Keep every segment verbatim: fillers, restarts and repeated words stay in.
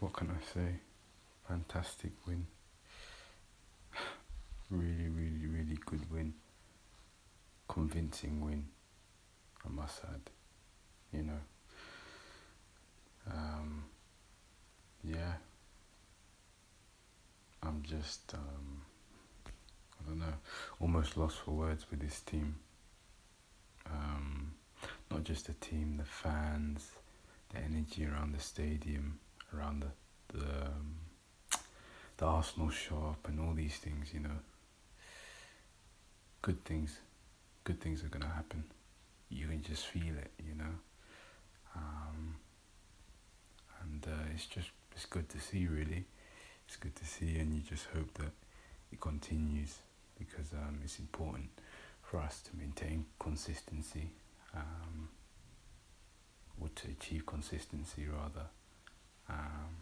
what can I say? Fantastic win. Really, really, really good win. Convincing win, I must add. You know. Um, yeah. I'm just, um, I don't know, almost lost for words with this team. Um, not just the team, the fans, the energy around the stadium, around the the, um, the Arsenal shop and all these things, you know. Good things, good things are gonna happen. You can just feel it, you know. Um, and uh, it's just, it's good to see, really. It's good to see, and you just hope that it continues, because um, it's important for us to maintain consistency, um, or to achieve consistency rather. Um,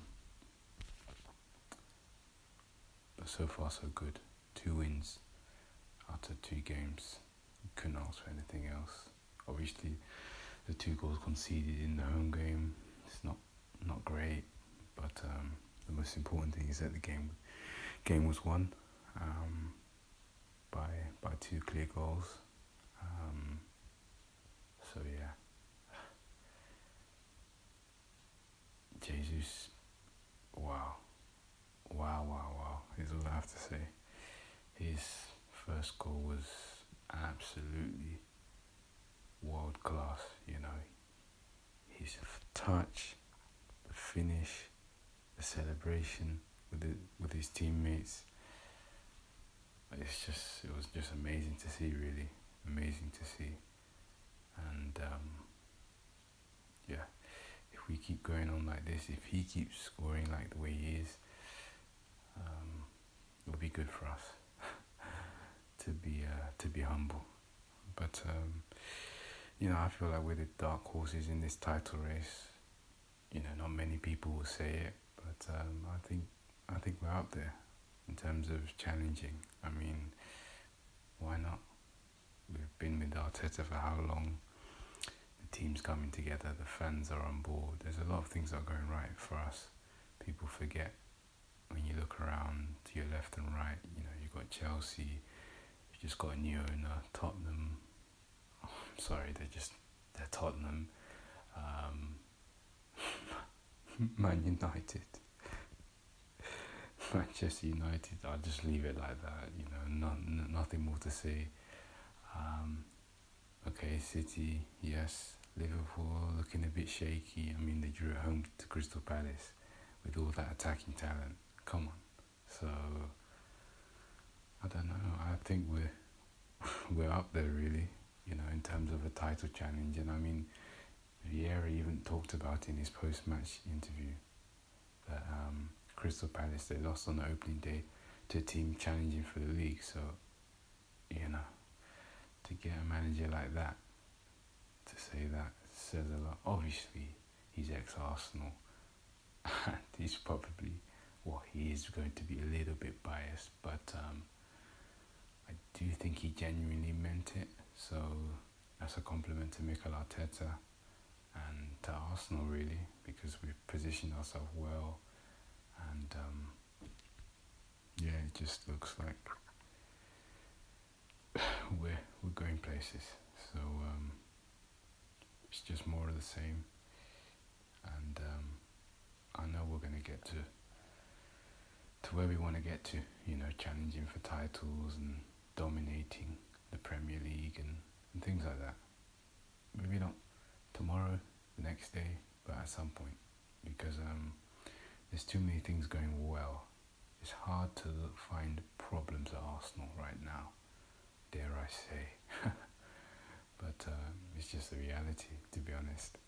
but so far so good. Two wins out of two games. You couldn't ask for anything else. Obviously, the two goals conceded in the home game, it's not not great, but. Um, The most important thing is that the game game was won um, by by two clear goals. Um, so yeah, Jesus, wow, wow, wow, wow is all I have to say. His first goal was absolutely world class. You know, his touch, the finish. The celebration with the, with his teammates. It's just it was just amazing to see, really amazing to see, and um, yeah, if we keep going on like this, if he keeps scoring like the way he is, um, it'll be good for us to be uh, to be humble. But um, you know, I feel like we're the dark horses in this title race. You know, not many people will say it. But um, I think I think we're up there in terms of challenging. I mean, why not? We've been with Arteta for how long? The team's coming together. The fans are on board. There's a lot of things that are going right for us. People forget when you look around to your left and right. You know, you've got Chelsea. You've just got a new owner. Tottenham. Oh, I'm sorry, they're just they're Tottenham. Um, Man United, Manchester United. I'll just leave it like that. You know, not, n- nothing more to say. Um, okay, City, yes. Liverpool looking a bit shaky. I mean, they drew at home to Crystal Palace with all that attacking talent. Come on. So I don't know. I think we're we're up there, really. You know, in terms of a title challenge, and I mean. Vieira even talked about in his post-match interview that um, Crystal Palace, they lost on the opening day to a team challenging for the league. So, you know, to get a manager like that, to say that, says a lot. Obviously, he's ex-Arsenal. And he's probably, well, he is going to be a little bit biased. But um, I do think he genuinely meant it. So, that's a compliment to Mikel Arteta. And to Arsenal, really, because we've positioned ourselves well, and um, yeah, it just looks like we're we're going places. So um, it's just more of the same, and um, I know we're gonna get to to where we want to get to. You know, challenging for titles and dominating the Premier League and, and things like that. Maybe not. Tomorrow, the next day, but at some point, because um, there's too many things going well. It's hard to look, find problems at Arsenal right now, dare I say. But um, it's just the reality, to be honest.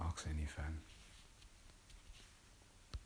Ask any fan.